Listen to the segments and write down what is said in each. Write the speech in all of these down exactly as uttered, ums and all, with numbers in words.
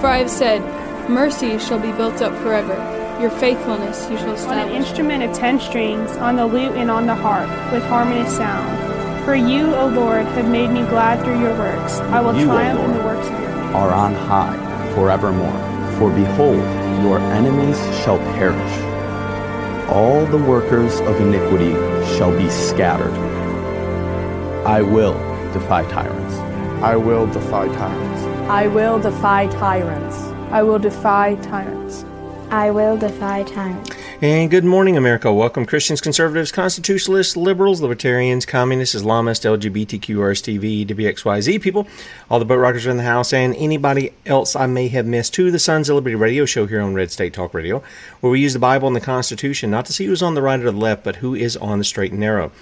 For I have said, mercy shall be built up forever. Your faithfulness you shall establish. On an instrument of ten strings, on the lute and on the harp, with harmonious sound. For you, O Lord, have made me glad through your works. I will you, triumph Lord, in the works of your hands. Are on high forevermore. For behold, your enemies shall perish. All the workers of iniquity shall be scattered. I will defy tyrants. I will defy tyrants. I will defy tyrants. I will defy tyrants. I will defy tyrants. And good morning, America. Welcome, Christians, conservatives, constitutionalists, liberals, libertarians, communists, Islamists, L G B T Q R S T V, W X Y Z people, all the boat rockers are in the house, and anybody else I may have missed to the Sons of Liberty radio show here on Red State Talk Radio, where we use the Bible and the Constitution not to see who's on the right or the left, but who is on the straight and narrow.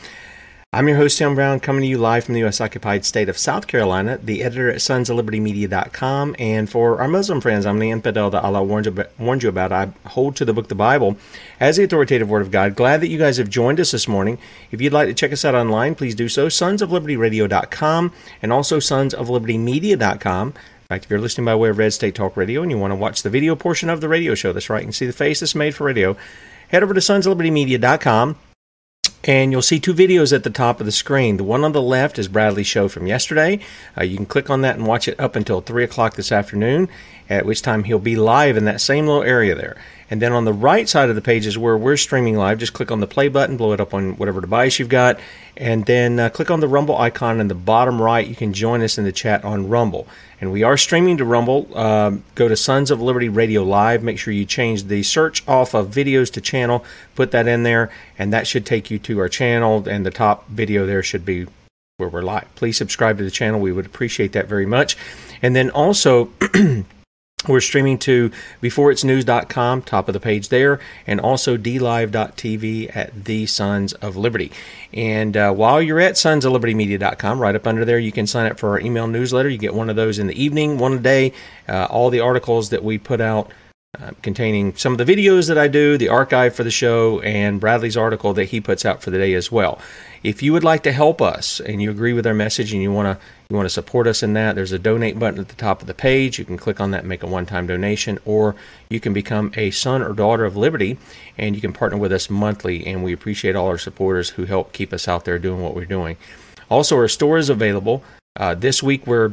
I'm your host, Tim Brown, coming to you live from the U S-occupied state of South Carolina, the editor at Sons of Liberty Media dot com, and for our Muslim friends, I'm the infidel that Allah warned you about. I hold to the book, the Bible, as the authoritative Word of God. Glad that you guys have joined us this morning. If you'd like to check us out online, please do so, Sons of Liberty Radio dot com, and also Sons of Liberty Media dot com. In fact, if you're listening by way of Red State Talk Radio and you want to watch the video portion of the radio show, that's right, and see the face that's made for radio, head over to Sons of Liberty Media dot com. And you'll see two videos at the top of the screen. The one on the left is Bradley's show from yesterday. Uh, you can click on that and watch it up until three o'clock this afternoon, at which time he'll be live in that same little area there. And then on the right side of the page is where we're streaming live. Just click on the play button, blow it up on whatever device you've got, and then uh, click on the Rumble icon in the bottom right. You can join us in the chat on Rumble. And we are streaming to Rumble. Uh, go to Sons of Liberty Radio Live. Make sure you change the search off of videos to channel. Put that in there, and that should take you to our channel. And the top video there should be where we're live. Please subscribe to the channel. We would appreciate that very much. And then also... We're streaming to before its news dot com, top of the page there, and also d live dot t v at the Sons of Liberty. And uh, while you're at Sons of Liberty Media dot com, right up under there, you can sign up for our email newsletter. You get one of those in the evening, one a day. Uh, all the articles that we put out uh, containing some of the videos that I do, the archive for the show, and Bradley's article that he puts out for the day as well. If you would like to help us and you agree with our message and you want to you want to support us in that, there's a donate button at the top of the page. You can click on that and make a one-time donation, or you can become a son or daughter of Liberty, and you can partner with us monthly, and we appreciate all our supporters who help keep us out there doing what we're doing. Also, our store is available. Uh, this week we're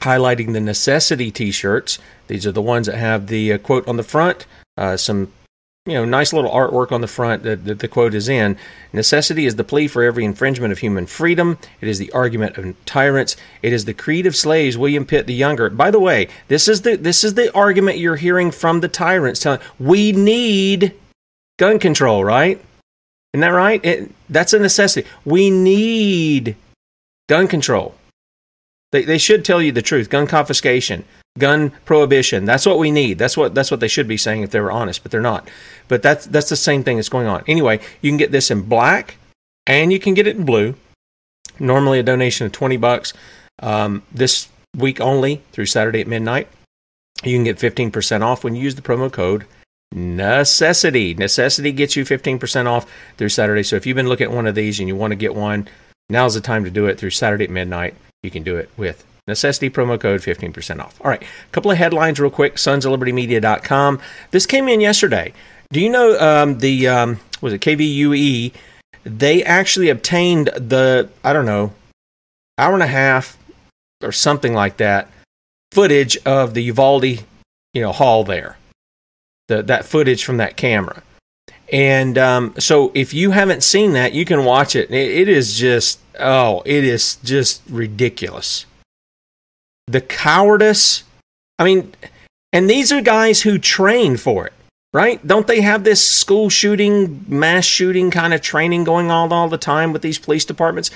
highlighting the necessity t-shirts. These are the ones that have the uh, quote on the front, uh, some you know, nice little artwork on the front that, that the quote is in. Necessity is the plea for every infringement of human freedom. It is the argument of tyrants. It is the creed of slaves, William Pitt the Younger. By the way, this is the this is the argument you're hearing from the tyrants telling, we need gun control, right? Isn't that right? It, that's a necessity. We need gun control. They they should tell you the truth. Gun confiscation, gun prohibition. That's what we need. That's what that's what they should be saying if they were honest, but they're not. But that's that's the same thing that's going on. Anyway, you can get this in black, and you can get it in blue. Normally a donation of twenty bucks. Um, this week only through Saturday at midnight, you can get fifteen percent off when you use the promo code necessity. Necessity gets you fifteen percent off through Saturday. So if you've been looking at one of these and you want to get one, now's the time to do it through Saturday at midnight. You can do it with necessity promo code fifteen percent off. All right, a couple of headlines real quick. Sons of Liberty Media dot com. This came in yesterday. Do you know um, the um, was it K V U E? They actually obtained the I don't know hour and a half or something like that footage of the Uvalde you know hall there. The, that footage from that camera, and um, so if you haven't seen that, you can watch it. It, it is just. Oh, it is just ridiculous. The cowardice. I mean, and these are guys who train for it, right? Don't they have this school shooting, mass shooting kind of training going on all the time with these police departments?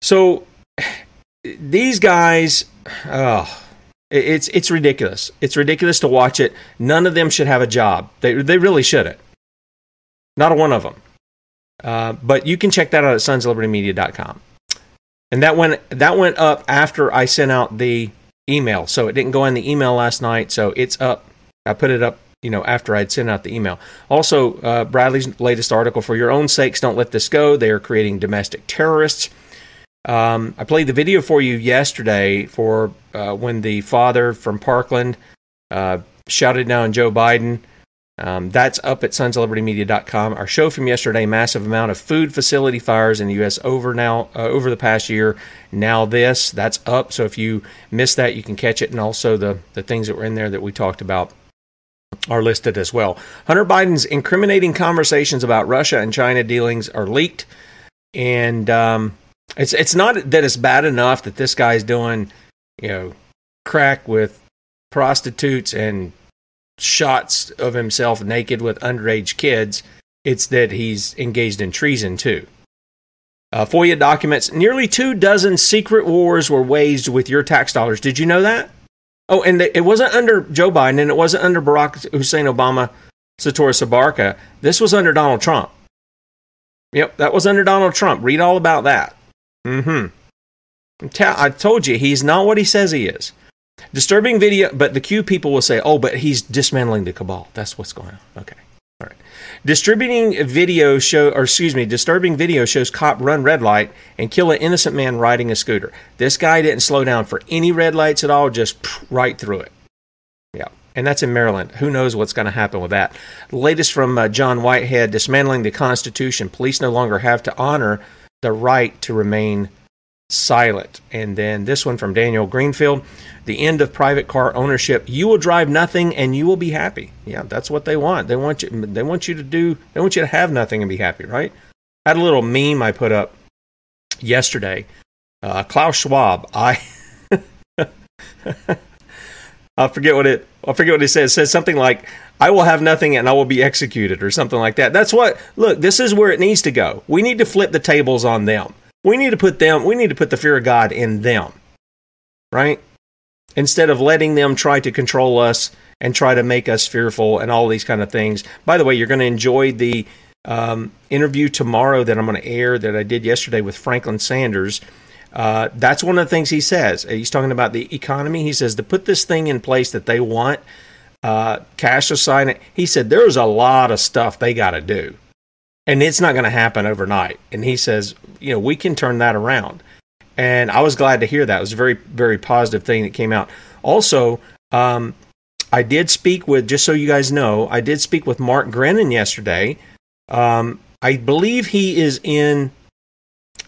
So these guys, oh, it's it's ridiculous. It's ridiculous to watch it. None of them should have a job. They they really shouldn't. Not one of them. Uh, but you can check that out at sons of liberty media dot com. And that went, that went up after I sent out the email. So it didn't go in the email last night. So it's up. I put it up, you know, after I'd sent out the email. Also, uh, Bradley's latest article, For Your Own Sakes, Don't Let This Go. They are creating domestic terrorists. Um, I played the video for you yesterday for uh, when the father from Parkland uh, shouted down Joe Biden. Um, that's up at sons of liberty media dot com. Our show from yesterday, massive amount of food facility fires in the U S over now uh, over the past year. Now this, that's up. So if you missed that, you can catch it. And also the, the things that were in there that we talked about are listed as well. Hunter Biden's incriminating conversations about Russia and China dealings are leaked. And um, it's it's not that it's bad enough that this guy's doing, you know, crack with prostitutes and shots of himself naked with underage kids. It's that he's engaged in treason, too. Uh, F O I A documents, nearly two dozen secret wars were waged with your tax dollars. Did you know that? Oh, and the, it wasn't under Joe Biden, and it wasn't under Barack Hussein Obama, Sator Sabarka. This was under Donald Trump. Yep, that was under Donald Trump. Read all about that. Mm-hmm. I'm t- I told you, he's not what he says he is. Disturbing video, but the Q people will say, oh, but he's dismantling the cabal. That's what's going on. Okay. All right. Distributing video show, or excuse me, disturbing video shows cop run red light and kill an innocent man riding a scooter. This guy didn't slow down for any red lights at all, just right through it. Yeah. And that's in Maryland. Who knows what's going to happen with that? Latest from uh, John Whitehead, dismantling the Constitution. Police no longer have to honor the right to remain silent. And then this one from Daniel Greenfield, the end of private car ownership. You will drive nothing and you will be happy. Yeah, that's what they want. They want you they want you to do they want you to have nothing and be happy, right? I had a little meme I put up yesterday. Uh, Klaus Schwab, I I'll forget what it I'll forget what it says. It says something like, I will have nothing and I will be executed or something like that. That's what look, this is where it needs to go. We need to flip the tables on them. We need to put them, we need to put the fear of God in them, right? Instead of letting them try to control us and try to make us fearful and all these kind of things. By the way, you're going to enjoy the um, interview tomorrow that I'm going to air that I did yesterday with Franklin Sanders. Uh, that's one of the things he says. He's talking about the economy. He says to put this thing in place that they want, uh, cash assignment. He said there's a lot of stuff they got to do. And it's not going to happen overnight. And he says, you know, we can turn that around. And I was glad to hear that. It was a very, very positive thing that came out. Also, um, I did speak with, just so you guys know, I did speak with Mark Grennan yesterday. Um, I believe he is in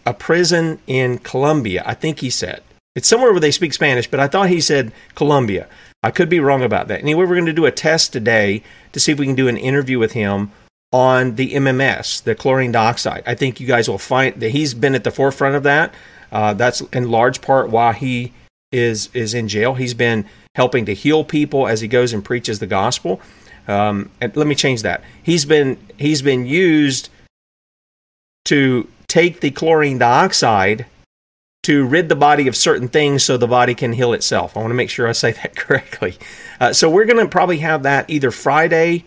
a prison in Colombia. I think he said. It's somewhere where they speak Spanish, but I thought he said Colombia. I could be wrong about that. Anyway, we're going to do a test today to see if we can do an interview with him on the M M S, the chlorine dioxide. I think you guys will find that he's been at the forefront of that. Uh, that's in large part why he is is in jail. He's been helping to heal people as he goes and preaches the gospel. Um, and let me change that. He's been he's been used to take the chlorine dioxide to rid the body of certain things so the body can heal itself. I want to make sure I say that correctly. Uh, so we're going to probably have that either Friday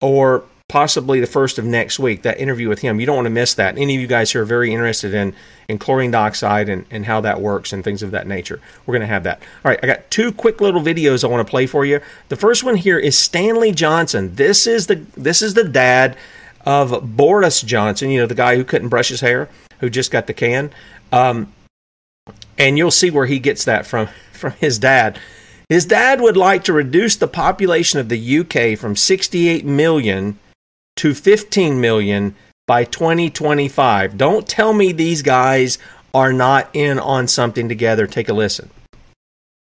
or possibly the first of next week, that interview with him. You don't want to miss that. Any of you guys who are very interested in, in chlorine dioxide and, and how that works and things of that nature, we're going to have that. All right, I got two quick little videos I want to play for you. The first one here is Stanley Johnson. This is the this is the dad of Boris Johnson, you know, the guy who couldn't brush his hair, who just got the can. Um, and you'll see where he gets that from, from his dad. His dad would like to reduce the population of the U K from sixty-eight million to fifteen million by twenty twenty-five. Don't tell me these guys are not in on something together. Take a listen.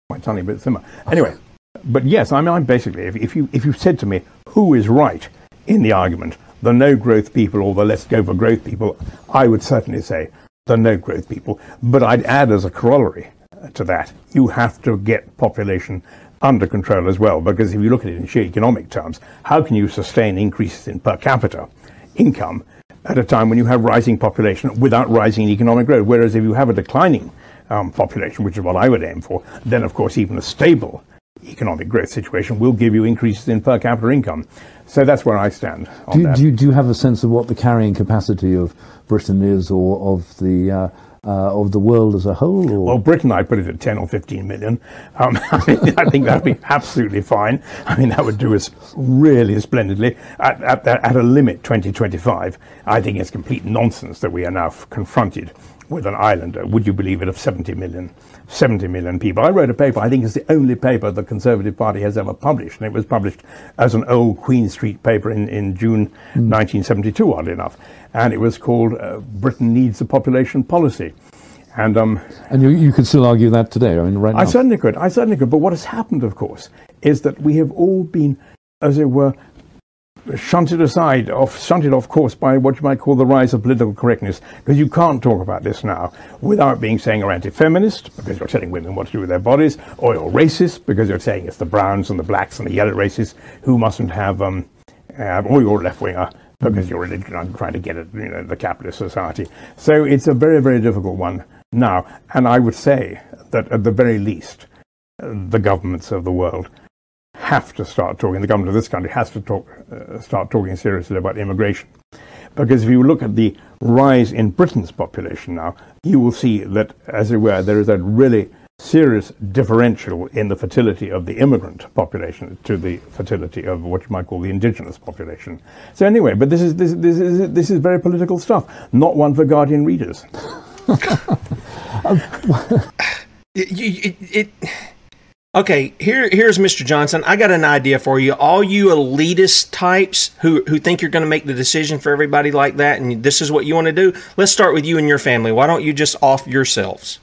Quite tiny bit similar. Anyway, but yes, I'm, I'm basically, if, if you if you said to me, who is right in the argument, the no-growth people or the let's-go-for-growth people, I would certainly say the no-growth people. But I'd add as a corollary to that, you have to get population under control as well, because if you look at it in sheer economic terms, how can you sustain increases in per capita income at a time when you have rising population without rising economic growth? Whereas if you have a declining um, population, which is what I would aim for, then of course even a stable economic growth situation will give you increases in per capita income. So that's where I stand on do, that. Do you, do you have a sense of what the carrying capacity of Britain is, or of the uh, Uh, of the world as a whole? Or? Well, Britain, I put it at ten or fifteen million. Um, I, mean, I think that would be absolutely fine. I mean, that would do us really splendidly. At, at, at a limit, twenty twenty-five, I think it's complete nonsense that we are now f- confronted with an islander, would you believe it, of seventy million. seventy million people. I wrote a paper, I think it's the only paper the Conservative Party has ever published, and it was published as an old Queen Street paper in, in June mm. nineteen seventy-two, oddly enough. And it was called uh, Britain Needs a Population Policy. And um, and you, you could still argue that today, I mean, right now. I certainly could, I certainly could. But what has happened, of course, is that we have all been, as it were, shunted aside, off, shunted off course by what you might call the rise of political correctness, because you can't talk about this now without being saying you're anti-feminist, because you're telling women what to do with their bodies, or you're racist, because you're saying it's the browns and the blacks and the yellow races who mustn't have, um, uh, or you're left-winger, because you're religion, I'm trying to get at, you know, the capitalist society. So it's a very, very difficult one now, and I would say that at the very least, uh, the governments of the world have to start talking, the government of this country has to talk, uh, start talking seriously about immigration. Because if you look at the rise in Britain's population now, you will see that, as it were, there is a really serious differential in the fertility of the immigrant population to the fertility of what you might call the indigenous population. So anyway, but this is this, this is this is very political stuff, not one for Guardian readers. um, it, it, it, it. Okay, here, here's Mister Johnson. I got an idea for you. All you elitist types who, who think you're going to make the decision for everybody like that, and this is what you want to do, let's start with you and your family. Why don't you just off yourselves?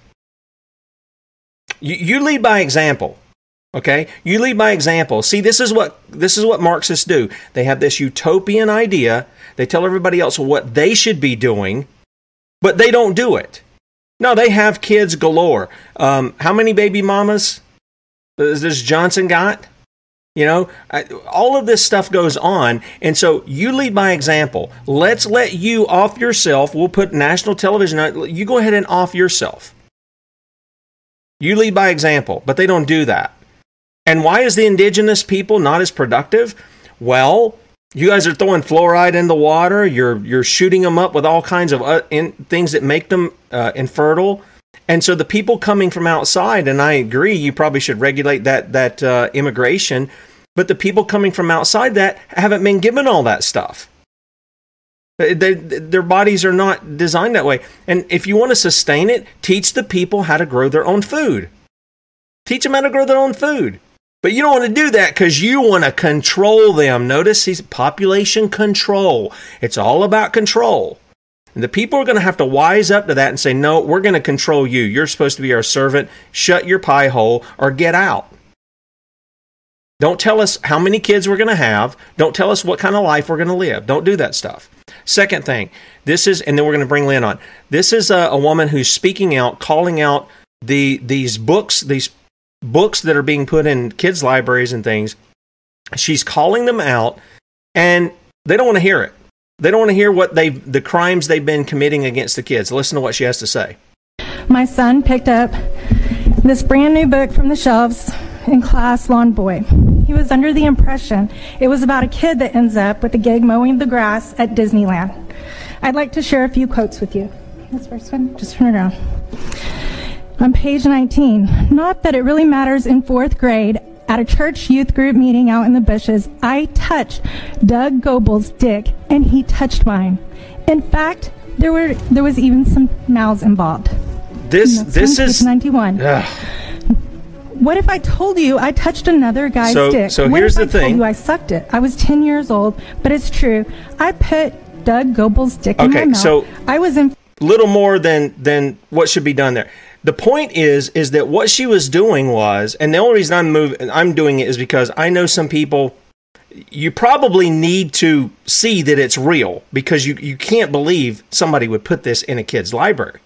You, you lead by example, okay? You lead by example. See, this is what this is what Marxists do. They have this utopian idea. They tell everybody else what they should be doing, but they don't do it. No, they have kids galore. Um, how many baby mamas this Johnson got? You know, I, all of this stuff goes on, and so you lead by example. Let's let you off yourself. We'll put national television on. You go ahead and off yourself. You lead by example, but they don't do that. And why is the indigenous people not as productive? Well, you guys are throwing fluoride in the water. You're you're shooting them up with all kinds of uh, in, things that make them uh, infertile. And so the people coming from outside, and I agree, you probably should regulate that that uh, immigration, but the people coming from outside that haven't been given all that stuff. They, they, their bodies are not designed that way. And if you want to sustain it, teach the people how to grow their own food. Teach them how to grow their own food. But you don't want to do that because you want to control them. Notice he's population control. It's all about control. And the people are going to have to wise up to that and say, no, we're going to control you. You're supposed to be our servant. Shut your pie hole or get out. Don't tell us how many kids we're going to have. Don't tell us what kind of life we're going to live. Don't do that stuff. Second thing, this is, and then we're going to bring Lynn on. This is a, a woman who's speaking out, calling out the these books, these books that are being put in kids' libraries and things. She's calling them out, and they don't want to hear it. They don't want to hear what they the crimes they've been committing against the kids. Listen to what she has to say. My son picked up this brand new book from the shelves in class, Lawn Boy. He was under the impression it was about a kid that ends up with a gig mowing the grass at Disneyland. I'd like to share a few quotes with you. This first one, just turn it around. On page nineteen, not that it really matters in fourth grade, at a church youth group meeting out in the bushes, I touched Doug Goebel's dick and he touched mine. In fact, there were there was even some mouths involved. This this is ninety-one. What if I told you I touched another guy's so, dick? So what here's if the I thing. Told you I sucked it. I was ten years old, but it's true. I put Doug Goebel's dick okay, in my mouth. So I was in little more than than what should be done there. The point is, is that what she was doing was, and the only reason I'm moving, I'm doing it is because I know some people. You probably need to see that it's real because you, you can't believe somebody would put this in a kid's library.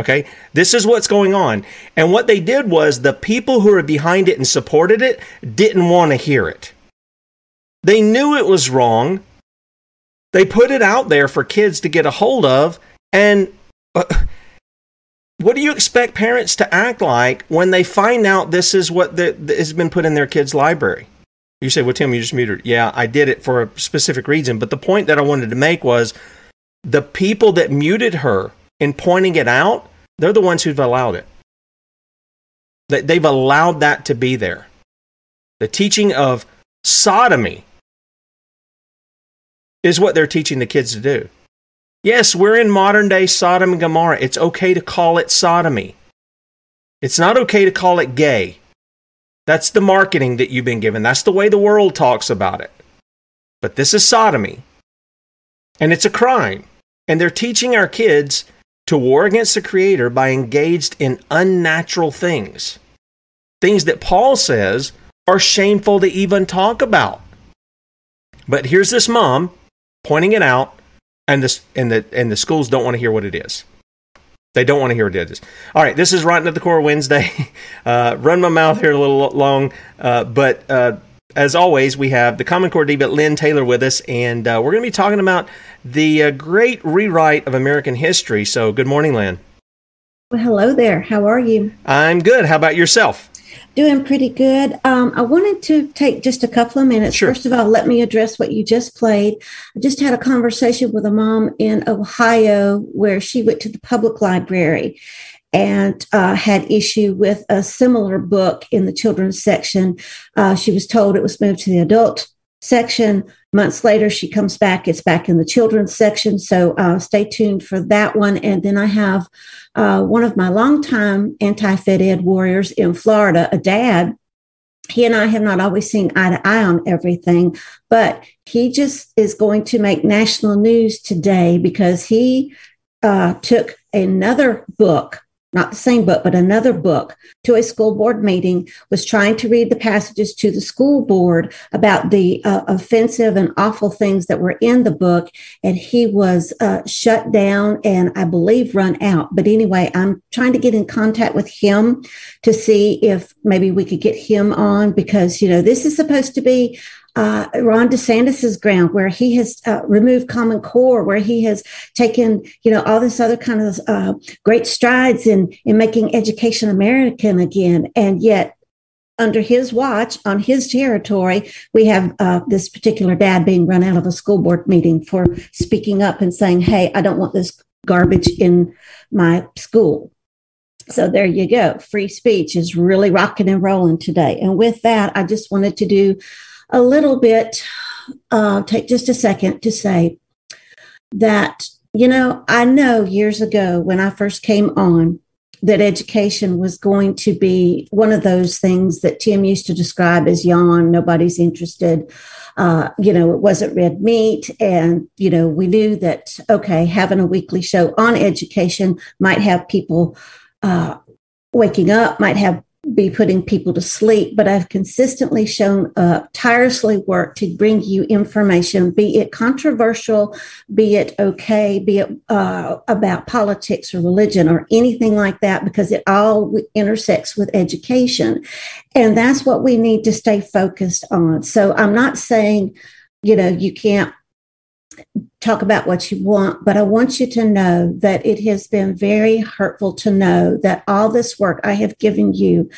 Okay, this is what's going on. And what they did was the people who were behind it and supported it didn't want to hear it. They knew it was wrong. They put it out there for kids to get a hold of. And uh, what do you expect parents to act like when they find out this is what the, the, has been put in their kids' library? You say, well, Tim, you just muted. Yeah, I did it for a specific reason. But the point that I wanted to make was the people that muted her in pointing it out, they're the ones who've allowed it. They've allowed that to be there. The teaching of sodomy is what they're teaching the kids to do. Yes, we're in modern-day Sodom and Gomorrah. It's okay to call it sodomy. It's not okay to call it gay. That's the marketing that you've been given. That's the way the world talks about it. But this is sodomy, and it's a crime. And they're teaching our kids to war against the Creator by engaged in unnatural things. Things that Paul says are shameful to even talk about. But here's this mom pointing it out, and the, and the, and the schools don't want to hear what it is. They don't want to hear what it is. All right, this is Rotten at the Core Wednesday. Uh, run my mouth here a little long, uh, but... Uh, As always, we have the Common Core D-Bit Lynn Taylor with us, and uh, we're going to be talking about the uh, great rewrite of American history. So, good morning, Lynn. Well, hello there. How are you? I'm good. How about yourself? Doing pretty good. Um, I wanted to take just a couple of minutes. Sure. First of all, let me address what you just played. I just had a conversation with a mom in Ohio where she went to the public library and uh, had issue with a similar book in the children's section. Uh, she was told it was moved to the adult section. Months later, she comes back. It's back in the children's section. So uh, stay tuned for that one. And then I have uh, one of my longtime anti-Fed Ed warriors in Florida, a dad. He and I have not always seen eye to eye on everything, but he just is going to make national news today because he uh, took another book, not the same book, but another book, to a school board meeting, was trying to read the passages to the school board about the uh, offensive and awful things that were in the book. And he was uh, shut down and I believe run out. But anyway, I'm trying to get in contact with him to see if maybe we could get him on because, you know, this is supposed to be Uh, Ron DeSantis's ground, where he has uh, removed Common Core, where he has taken, you know, all this other kind of uh, great strides in in making education American again, and yet under his watch, on his territory, we have uh, this particular dad being run out of a school board meeting for speaking up and saying, "Hey, I don't want this garbage in my school." So there you go. Free speech is really rocking and rolling today. And with that, I just wanted to do a little bit, uh, take just a second to say that, you know, I know years ago when I first came on that education was going to be one of those things that Tim used to describe as yawn, nobody's interested. Uh, you know, it wasn't red meat. And, you know, we knew that, okay, having a weekly show on education might have people uh, waking up, might have be putting people to sleep, but I've consistently shown up, tirelessly worked to bring you information, be it controversial, be it okay, be it uh, about politics or religion or anything like that, because it all intersects with education. And that's what we need to stay focused on. So I'm not saying, you know, you can't talk about what you want, but I want you to know that it has been very hurtful to know that all this work I have given you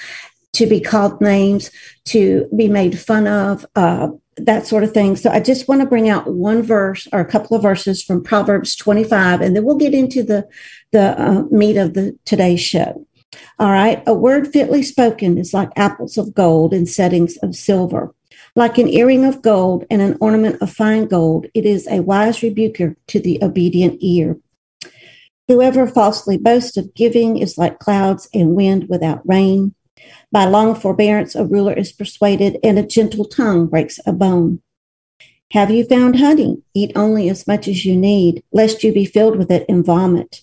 to be called names, to be made fun of, uh, that sort of thing. So I just want to bring out one verse or a couple of verses from Proverbs twenty-five, and then we'll get into the, the uh, meat of the today's show. All right. A word fitly spoken is like apples of gold in settings of silver. Like an earring of gold and an ornament of fine gold, it is a wise rebuker to the obedient ear. Whoever falsely boasts of giving is like clouds and wind without rain. By long forbearance a ruler is persuaded, and a gentle tongue breaks a bone. Have you found honey? Eat only as much as you need, lest you be filled with it and vomit.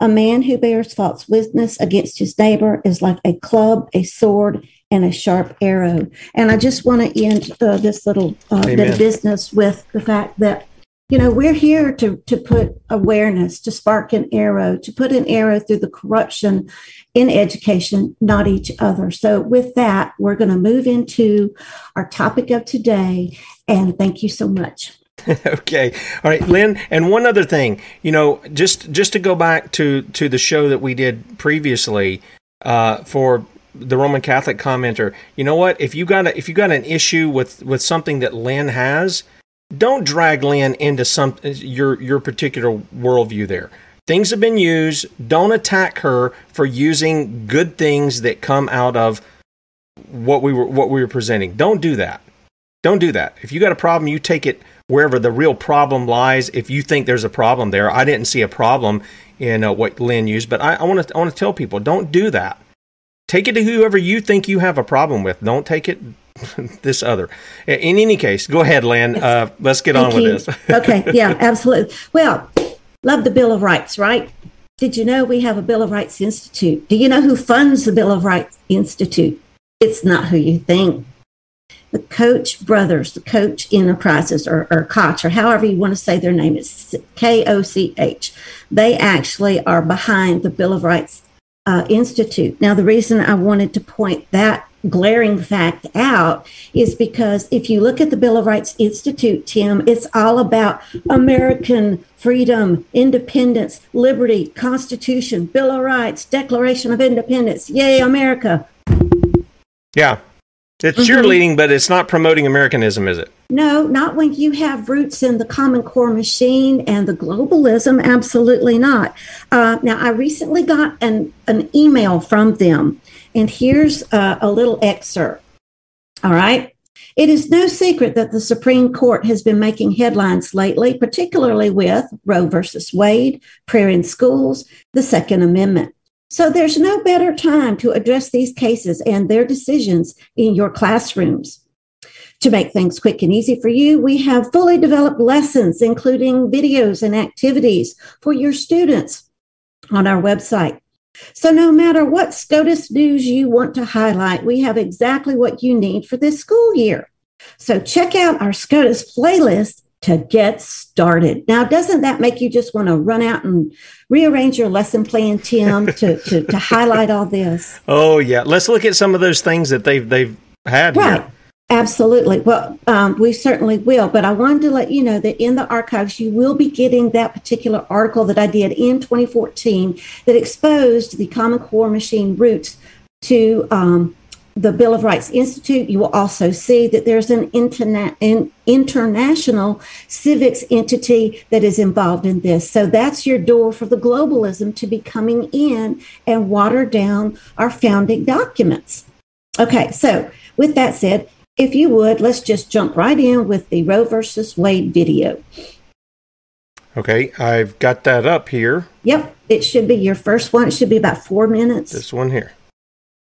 A man who bears false witness against his neighbor is like a club, a sword, and a sharp arrow. And I just want to end uh, this little uh, bit of business with the fact that, you know, we're here to, to put awareness, to spark an arrow, to put an arrow through the corruption in education, not each other. So with that, we're going to move into our topic of today. And thank you so much. Okay. All right, Lynn. And one other thing, you know, just just to go back to, to the show that we did previously uh, for the Roman Catholic commenter, you know what? If you got a, if you got an issue with, with something that Lynn has, don't drag Lynn into some your your particular worldview. There, things have been used. Don't attack her for using good things that come out of what we were what we were presenting. Don't do that. Don't do that. If you got a problem, you take it wherever the real problem lies. If you think there's a problem there, I didn't see a problem in uh, what Lynn used, but I want to I want to tell people, don't do that. Take it to whoever you think you have a problem with. Don't take it this other. In any case, go ahead, Lynn. Uh, let's get Thank on you. with this. Okay. Yeah, absolutely. Well, love the Bill of Rights, right? Did you know we have a Bill of Rights Institute? Do you know who funds the Bill of Rights Institute? It's not who you think. The Koch Brothers, the Koch Enterprises, or, or Koch, or however you want to say their name, it's K O C H. They actually are behind the Bill of Rights Uh, Institute. Now, the reason I wanted to point that glaring fact out is because if you look at the Bill of Rights Institute, Tim, it's all about American freedom, independence, liberty, Constitution, Bill of Rights, Declaration of Independence. Yay, America. Yeah. It's mm-hmm. cheerleading, but it's not promoting Americanism, is it? No, not when you have roots in the Common Core machine and the globalism. Absolutely not. Uh, now, I recently got an, an email from them, and here's uh, a little excerpt. All right. It is no secret that the Supreme Court has been making headlines lately, particularly with Roe versus Wade, prayer in schools, the Second Amendment. So there's no better time to address these cases and their decisions in your classrooms. To make things quick and easy for you, we have fully developed lessons, including videos and activities for your students on our website. So no matter what SCOTUS news you want to highlight, we have exactly what you need for this school year. So check out our SCOTUS playlist to get started. Now, doesn't that make you just want to run out and rearrange your lesson plan, Tim, to, to, to highlight all this? Oh, yeah. Let's look at some of those things that they've they've had. Right. Here. Absolutely. Well, um, we certainly will. But I wanted to let you know that in the archives, you will be getting that particular article that I did in twenty fourteen that exposed the Common Core machine roots to um the Bill of Rights Institute. You will also see that there's an, interna- an international civics entity that is involved in this. So that's your door for the globalism to be coming in and water down our founding documents. Okay, so with that said, if you would, let's just jump right in with the Roe versus Wade video. Okay, I've got that up here. Yep, it should be your first one. It should be about four minutes. This one here.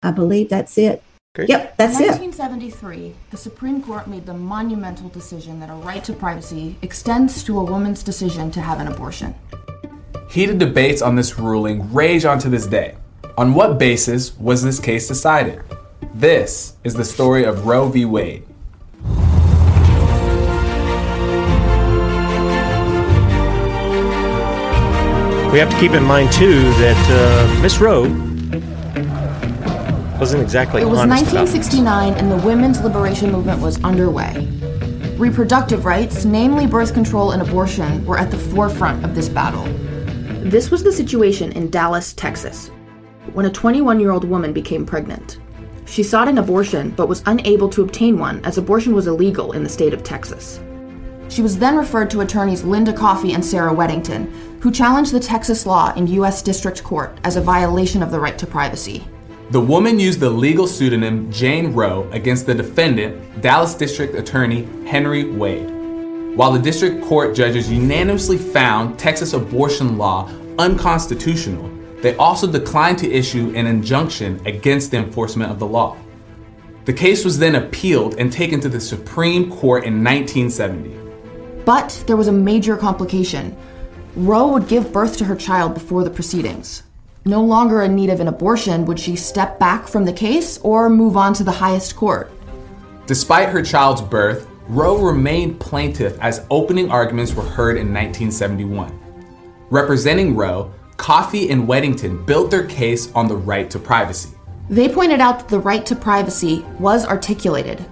I believe that's it. Okay. Yep, that's it. In nineteen seventy-three, the Supreme Court made the monumental decision that a right to privacy extends to a woman's decision to have an abortion. Heated debates on this ruling rage on to this day. On what basis was this case decided? This is the story of Roe v. Wade. We have to keep in mind, too, that uh, Miss Roe wasn't exactly honest about this. It was nineteen sixty-nine, and the women's liberation movement was underway. Reproductive rights, namely birth control and abortion, were at the forefront of this battle. This was the situation in Dallas, Texas, when a twenty-one-year-old woman became pregnant. She sought an abortion, but was unable to obtain one, as abortion was illegal in the state of Texas. She was then referred to attorneys Linda Coffey and Sarah Weddington, who challenged the Texas law in U S District Court as a violation of the right to privacy. The woman used the legal pseudonym Jane Roe against the defendant, Dallas District Attorney Henry Wade. While the district court judges unanimously found Texas abortion law unconstitutional, they also declined to issue an injunction against the enforcement of the law. The case was then appealed and taken to the Supreme Court in nineteen seventy. But there was a major complication. Roe would give birth to her child before the proceedings. No longer in need of an abortion, would she step back from the case or move on to the highest court? Despite her child's birth, Roe remained plaintiff as opening arguments were heard in nineteen seventy-one. Representing Roe, Coffey and Weddington built their case on the right to privacy. They pointed out that the right to privacy was articulated.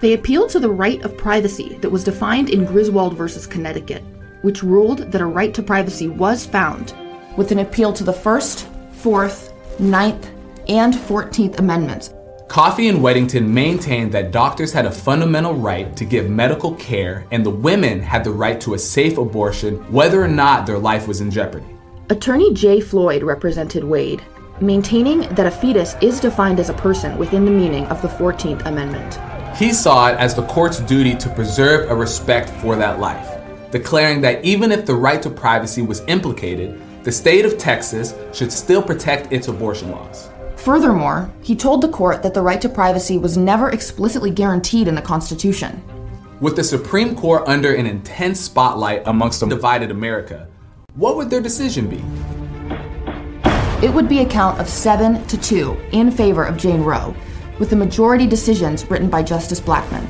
They appealed to the right of privacy that was defined in Griswold v. Connecticut, which ruled that a right to privacy was found, with an appeal to the First, Fourth, Ninth, and Fourteenth Amendments. Coffey and Weddington maintained that doctors had a fundamental right to give medical care, and the women had the right to a safe abortion, whether or not their life was in jeopardy. Attorney Jay Floyd represented Wade, maintaining that a fetus is defined as a person within the meaning of the Fourteenth Amendment. He saw it as the court's duty to preserve a respect for that life, declaring that even if the right to privacy was implicated, the state of Texas should still protect its abortion laws. Furthermore, he told the court that the right to privacy was never explicitly guaranteed in the Constitution. With the Supreme Court under an intense spotlight amongst a divided America, what would their decision be? It would be a count of seven to two in favor of Jane Roe, with the majority decisions written by Justice Blackmun.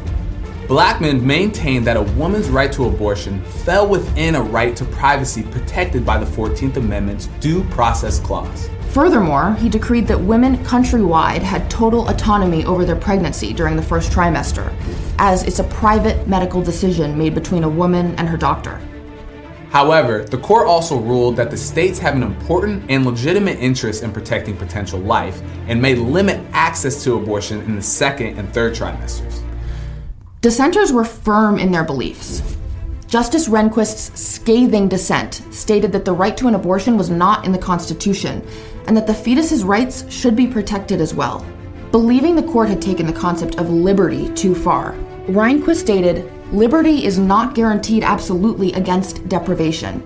Blackmun maintained that a woman's right to abortion fell within a right to privacy protected by the fourteenth Amendment's Due Process Clause. Furthermore, he decreed that women countrywide had total autonomy over their pregnancy during the first trimester, as it's a private medical decision made between a woman and her doctor. However, the court also ruled that the states have an important and legitimate interest in protecting potential life and may limit access to abortion in the second and third trimesters. Dissenters were firm in their beliefs. Justice Rehnquist's scathing dissent stated that the right to an abortion was not in the Constitution and that the fetus's rights should be protected as well, believing the court had taken the concept of liberty too far. Rehnquist stated, "Liberty is not guaranteed absolutely against deprivation,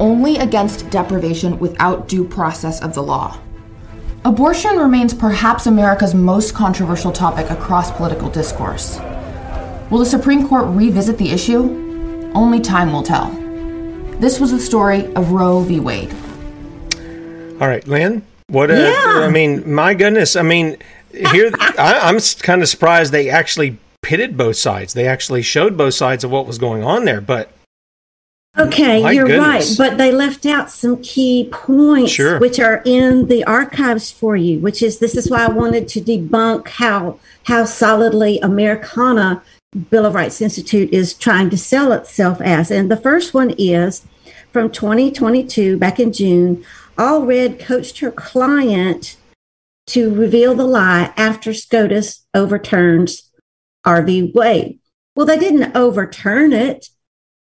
only against deprivation without due process of the law." Abortion remains perhaps America's most controversial topic across political discourse. Will the Supreme Court revisit the issue? Only time will tell. This was the story of Roe v. Wade. All right, Lynn, what a, yeah. I mean, my goodness. I mean, here, I, I'm kind of surprised they actually pitted both sides. They actually showed both sides of what was going on there, but. Okay, you're goodness. Right, but they left out some key points, sure. which are in the archives for you, which is, this is why I wanted to debunk how, how solidly Americana Bill of Rights Institute is trying to sell itself as. And the first one is from twenty twenty-two, back in June, Allred coached her client to reveal the lie after SCOTUS overturns R V Wade. Well, they didn't overturn it.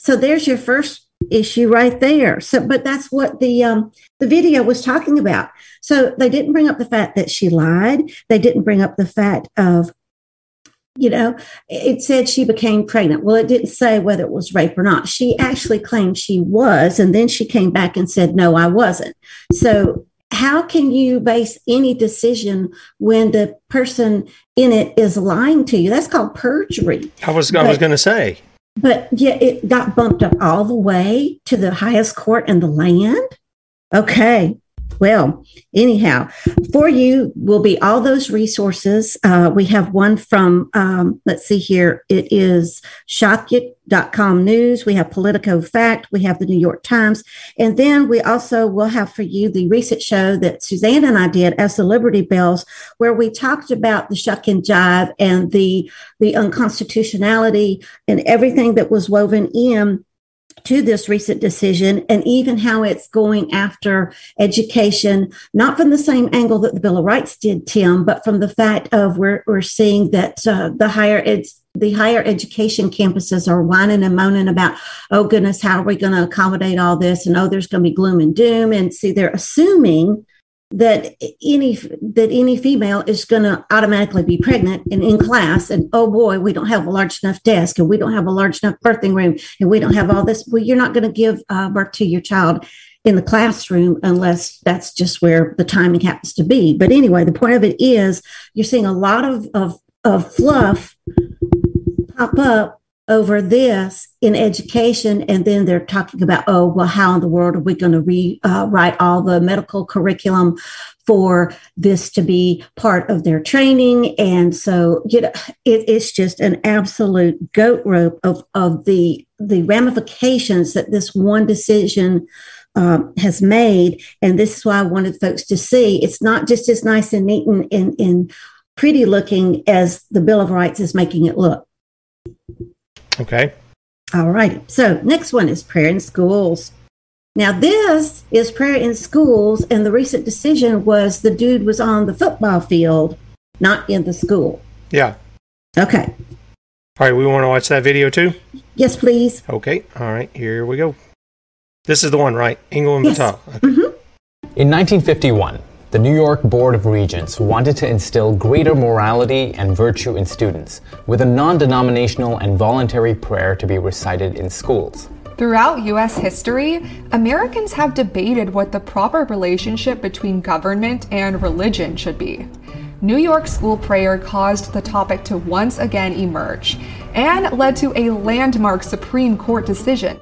So there's your first issue right there. So, but that's what the um, the video was talking about. So they didn't bring up the fact that she lied. They didn't bring up the fact of, you know, it said she became pregnant. Well, it didn't say whether it was rape or not. She actually claimed she was, and then she came back and said, no, I wasn't. So how can you base any decision when the person in it is lying to you? That's called perjury. I was, I but, was going to say. But yeah, it got bumped up all the way to the highest court in the land. Okay. Well, anyhow, for you will be all those resources. Uh, we have one from, um, let's see here, it is Shockit dot com News. We have Politico Fact. We have the New York Times. And then we also will have for you the recent show that Suzanne and I did as the Liberty Bells, where we talked about the shuck and jive and the, the unconstitutionality and everything that was woven in to this recent decision, and even how it's going after education, not from the same angle that the Bill of Rights did, Tim, but from the fact of we're, we're seeing that uh, the higher ed, the higher education campuses are whining and moaning about, oh goodness, how are we going to accommodate all this? And oh, there's going to be gloom and doom. And see, they're assuming that any that any female is going to automatically be pregnant and in class, and oh boy, we don't have a large enough desk, and we don't have a large enough birthing room, and we don't have all this. Well, you're not going to give uh, birth to your child in the classroom unless that's just where the timing happens to be. But anyway, the point of it is you're seeing a lot of of, of fluff pop up over this in education. And then they're talking about, oh, well, how in the world are we going to rewrite uh, all the medical curriculum for this to be part of their training? And so, you know, it, it's just an absolute goat rope of, of the, the ramifications that this one decision uh, has made. And this is why I wanted folks to see it's not just as nice and neat and, and, and pretty looking as the Bill of Rights is making it look. Okay. All righty. So next one is prayer in schools. Now this is prayer in schools, and the recent decision was the dude was on the football field, not in the school. Yeah. Okay. All right. We want to watch that video too? Yes, please. Okay. All right. Here we go. This is the one, right? Engel v. Vitale. Yes. Okay. Mm-hmm. In nineteen fifty-one, the New York Board of Regents wanted to instill greater morality and virtue in students, with a non-denominational and voluntary prayer to be recited in schools. Throughout U S history, Americans have debated what the proper relationship between government and religion should be. New York school prayer caused the topic to once again emerge, and led to a landmark Supreme Court decision.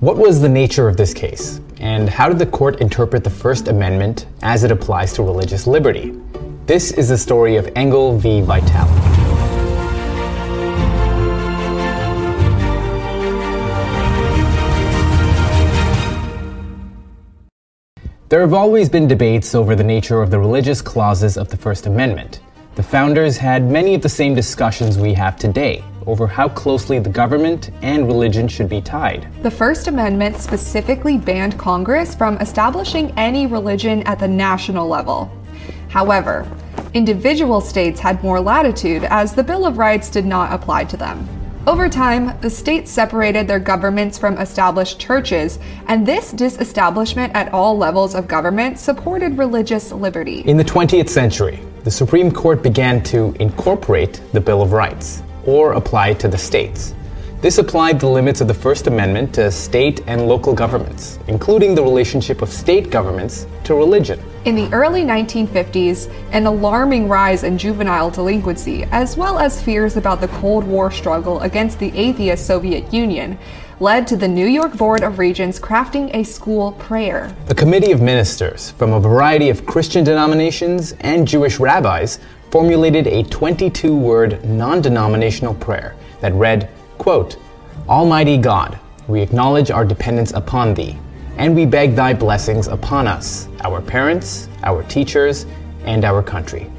What was the nature of this case, and how did the court interpret the First Amendment as it applies to religious liberty? This is the story of Engel v. Vitale. There have always been debates over the nature of the religious clauses of the First Amendment. The founders had many of the same discussions we have today over how closely the government and religion should be tied. The First Amendment specifically banned Congress from establishing any religion at the national level. However, individual states had more latitude, as the Bill of Rights did not apply to them. Over time, the states separated their governments from established churches, and this disestablishment at all levels of government supported religious liberty. In the twentieth century, the Supreme Court began to incorporate the Bill of Rights, or applied to the states. This applied the limits of the First Amendment to state and local governments, including the relationship of state governments to religion. In the early nineteen fifties, an alarming rise in juvenile delinquency, as well as fears about the Cold War struggle against the atheist Soviet Union, led to the New York Board of Regents crafting a school prayer. A committee of ministers from a variety of Christian denominations and Jewish rabbis formulated a twenty-two word non-denominational prayer that read, quote, "Almighty God, we acknowledge our dependence upon Thee, and we beg Thy blessings upon us, our parents, our teachers, and our country."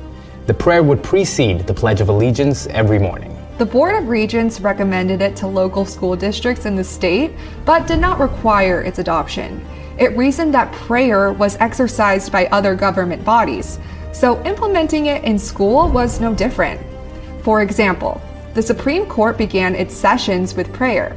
The prayer would precede the Pledge of Allegiance every morning. The Board of Regents recommended it to local school districts in the state, but did not require its adoption. It reasoned that prayer was exercised by other government bodies, so implementing it in school was no different. For example, the Supreme Court began its sessions with prayer.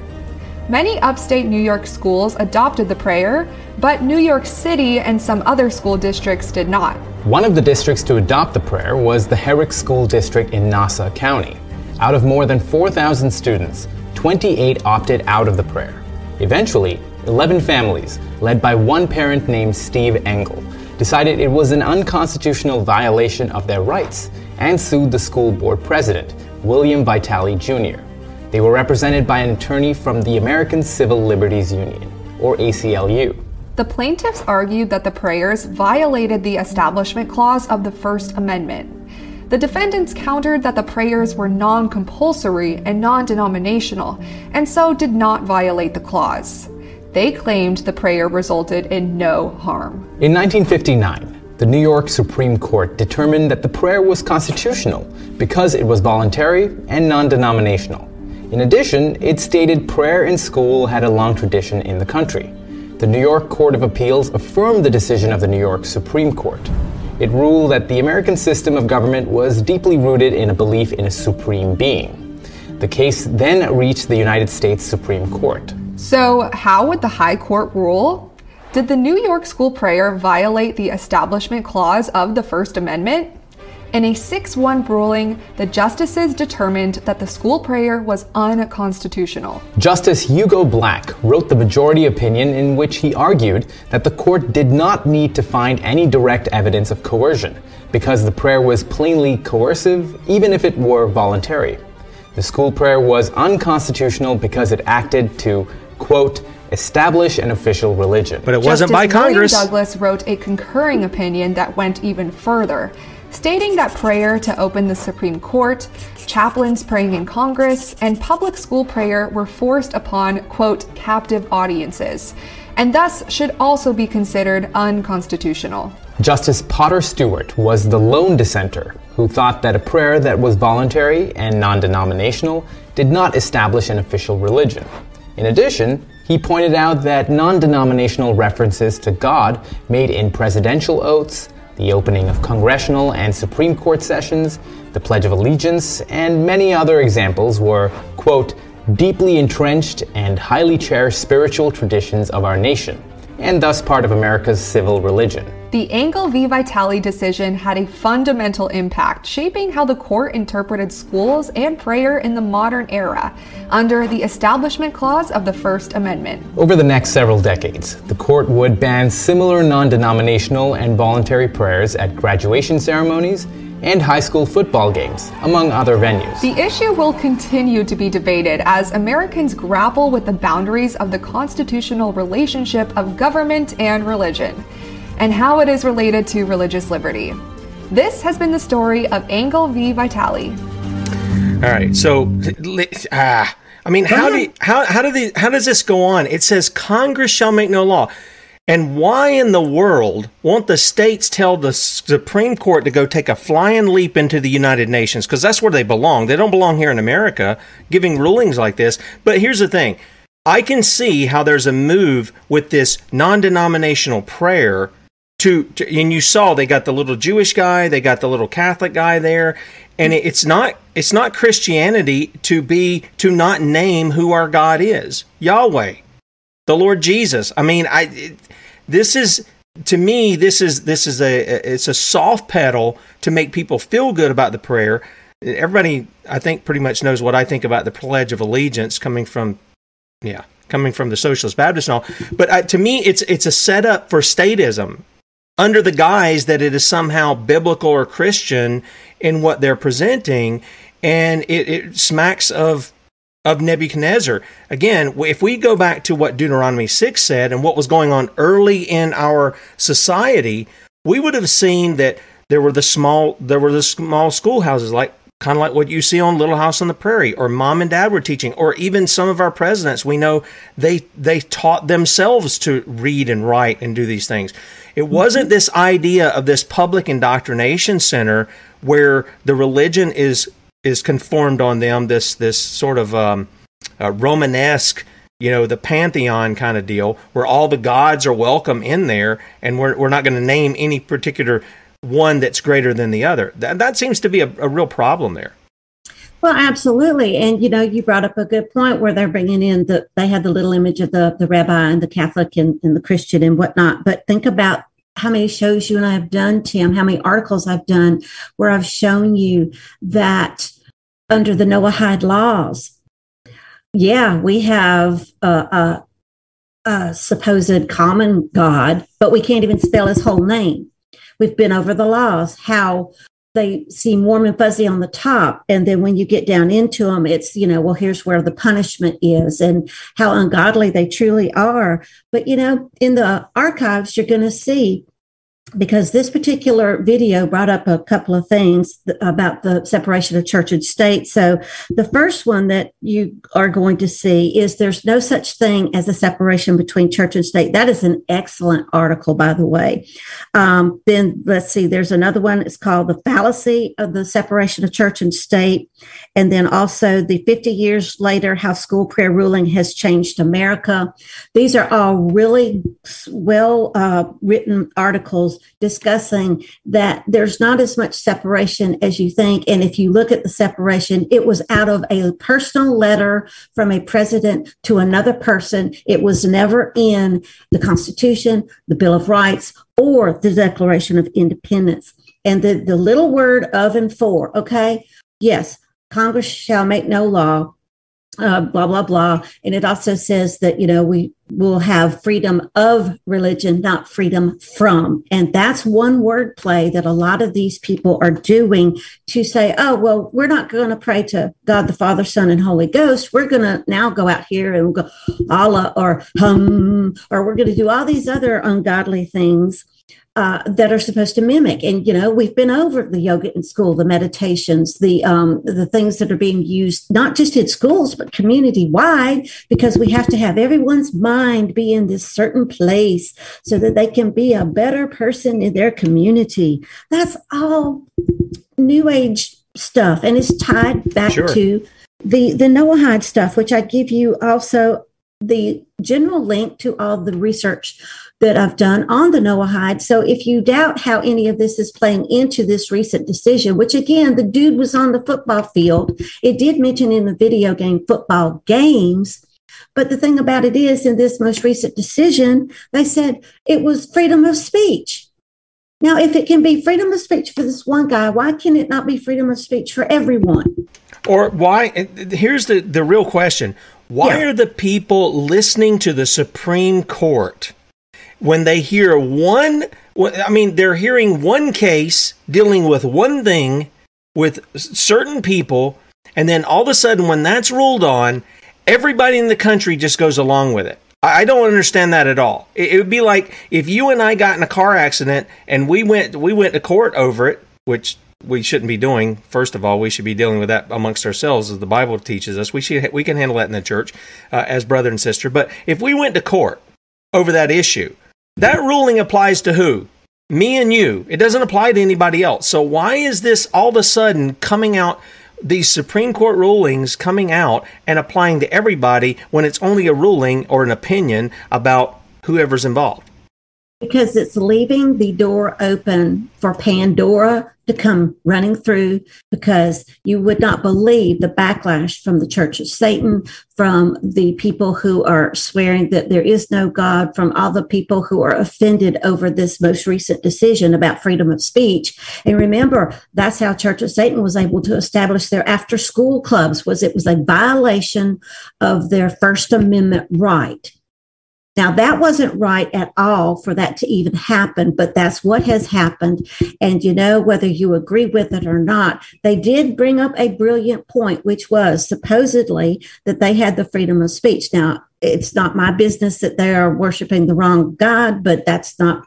Many upstate New York schools adopted the prayer, but New York City and some other school districts did not. One of the districts to adopt the prayer was the Herrick School District in Nassau County. Out of more than four thousand students, twenty-eight opted out of the prayer. Eventually, eleven families, led by one parent named Steve Engel, decided it was an unconstitutional violation of their rights and sued the school board president, William Vitale Junior They were represented by an attorney from the American Civil Liberties Union, or A C L U. The plaintiffs argued that the prayers violated the Establishment Clause of the First Amendment. The defendants countered that the prayers were non-compulsory and non-denominational, and so did not violate the clause. They claimed the prayer resulted in no harm. In nineteen fifty-nine, the New York Supreme Court determined that the prayer was constitutional because it was voluntary and non-denominational. In addition, it stated prayer in school had a long tradition in the country. The New York Court of Appeals affirmed the decision of the New York Supreme Court. It ruled that the American system of government was deeply rooted in a belief in a supreme being. The case then reached the United States Supreme Court. So, how would the High Court rule? Did the New York school prayer violate the Establishment Clause of the First Amendment? In a six one ruling, the justices determined that the school prayer was unconstitutional. Justice Hugo Black wrote the majority opinion in which he argued that the court did not need to find any direct evidence of coercion, because the prayer was plainly coercive, even if it were voluntary. The school prayer was unconstitutional because it acted to, quote, establish an official religion. But it wasn't by Congress. Justice William Douglas wrote a concurring opinion that went even further, stating that prayer to open the Supreme Court, chaplains praying in Congress, and public school prayer were forced upon, quote, captive audiences, and thus should also be considered unconstitutional. Justice Potter Stewart was the lone dissenter who thought that a prayer that was voluntary and non-denominational did not establish an official religion. In addition, he pointed out that non-denominational references to God made in presidential oaths, the opening of congressional and Supreme Court sessions, the Pledge of Allegiance, and many other examples were, quote, deeply entrenched and highly cherished spiritual traditions of our nation, and thus part of America's civil religion. The Engel v. Vitale decision had a fundamental impact, shaping how the court interpreted schools and prayer in the modern era, under the Establishment Clause of the First Amendment. Over the next several decades, the court would ban similar non-denominational and voluntary prayers at graduation ceremonies and high school football games, among other venues. The issue will continue to be debated as Americans grapple with the boundaries of the constitutional relationship of government and religion, and how it is related to religious liberty. This has been the story of Engel v. Vitale. All right, so uh, I mean, how do you, how how do the how does this go on? It says Congress shall make no law, and why in the world won't the states tell the Supreme Court to go take a flying leap into the United Nations? Because that's where they belong. They don't belong here in America, giving rulings like this. But here's the thing: I can see how there's a move with this non-denominational prayer. To, to, and you saw they got the little Jewish guy, they got the little Catholic guy there, and it, it's not it's not Christianity to be to not name who our God is, Yahweh, the Lord Jesus. I mean, I it, this is to me this is this is a it's a soft pedal to make people feel good about the prayer. Everybody, I think, pretty much knows what I think about the Pledge of Allegiance coming from, yeah, coming from the Socialist Baptist and all. But I, to me, it's it's a setup for statism, under the guise that it is somehow biblical or Christian in what they're presenting, and it, it smacks of of Nebuchadnezzar. Again, if we go back to what Deuteronomy six said and what was going on early in our society, we would have seen that there were the small there were the small schoolhouses, like kind of like what you see on Little House on the Prairie, or Mom and Dad were teaching, or even some of our presidents. We know they they taught themselves to read and write and do these things. It wasn't this idea of this public indoctrination center where the religion is is conformed on them, this this sort of um, uh, Romanesque, you know, the pantheon kind of deal, where all the gods are welcome in there, and we're we're not going to name any particular one that's greater than the other. That, that seems to be a, a real problem there. Well, absolutely. And, you know, you brought up a good point where they're bringing in the, they had the little image of the, the rabbi and the Catholic and, and the Christian and whatnot. But think about how many shows you and I have done, Tim, how many articles I've done where I've shown you that under the Noahide laws, yeah, we have a, a, a supposed common God, but we can't even spell his whole name. We've been over the laws, how they seem warm and fuzzy on the top. And then when you get down into them, it's, you know, well, here's where the punishment is and how ungodly they truly are. But, you know, in the archives, you're going to see, because this particular video brought up a couple of things th- about the separation of church and state. So the first one that you are going to see is there's no such thing as a separation between church and state. That is an excellent article, by the way. Um, then let's see, there's another one. It's called The Fallacy of the Separation of Church and State. And then also the fifty years later, how school prayer ruling has changed America. These are all really well uh, written articles discussing that there's not as much separation as you think. And if you look at the separation, it was out of a personal letter from a president to another person. It was never in the Constitution, the Bill of Rights, or the Declaration of Independence. And the, the little word of and for, okay? Yes, Congress shall make no law, uh, blah, blah, blah. And it also says that, you know, we will have freedom of religion, not freedom from. And that's one word play that a lot of these people are doing to say, oh, well, we're not going to pray to God, the Father, Son, and Holy Ghost. We're going to now go out here and we'll go Allah or hum, or we're going to do all these other ungodly things Uh, that are supposed to mimic. And, you know, we've been over the yoga in school, the meditations, the um, the things that are being used, not just in schools, but community-wide, because we have to have everyone's mind be in this certain place so that they can be a better person in their community. That's all New Age stuff, and it's tied back sure. to the, the Noahide stuff, which I give you also the general link to all the research that I've done on the Noahide. So if you doubt how any of this is playing into this recent decision, which again, the dude was on the football field. It did mention in the video game football games. But the thing about it is, in this most recent decision, they said it was freedom of speech. Now, if it can be freedom of speech for this one guy, why can it not be freedom of speech for everyone? Or why? Here's the, the real question. Why yeah. are the people listening to the Supreme Court when they hear one, I mean, they're hearing one case dealing with one thing with certain people, and then all of a sudden when that's ruled on, everybody in the country just goes along with it? I don't understand that at all. It would be like if you and I got in a car accident and we went we went to court over it, which we shouldn't be doing. First of all, we should be dealing with that amongst ourselves, as the Bible teaches us. We should we can handle that in the church uh, as brother and sister. But if we went to court over that issue, that ruling applies to who? Me and you. It doesn't apply to anybody else. So why is this all of a sudden coming out, these Supreme Court rulings coming out and applying to everybody when it's only a ruling or an opinion about whoever's involved? Because it's leaving the door open for Pandora to come running through, because you would not believe the backlash from the Church of Satan, from the people who are swearing that there is no God, from all the people who are offended over this most recent decision about freedom of speech. And remember, that's how Church of Satan was able to establish their after-school clubs, was it was a violation of their First Amendment right. Now, that wasn't right at all for that to even happen, but that's what has happened. And, you know, whether you agree with it or not, they did bring up a brilliant point, which was supposedly that they had the freedom of speech. Now, it's not my business that they are worshiping the wrong God, but that's not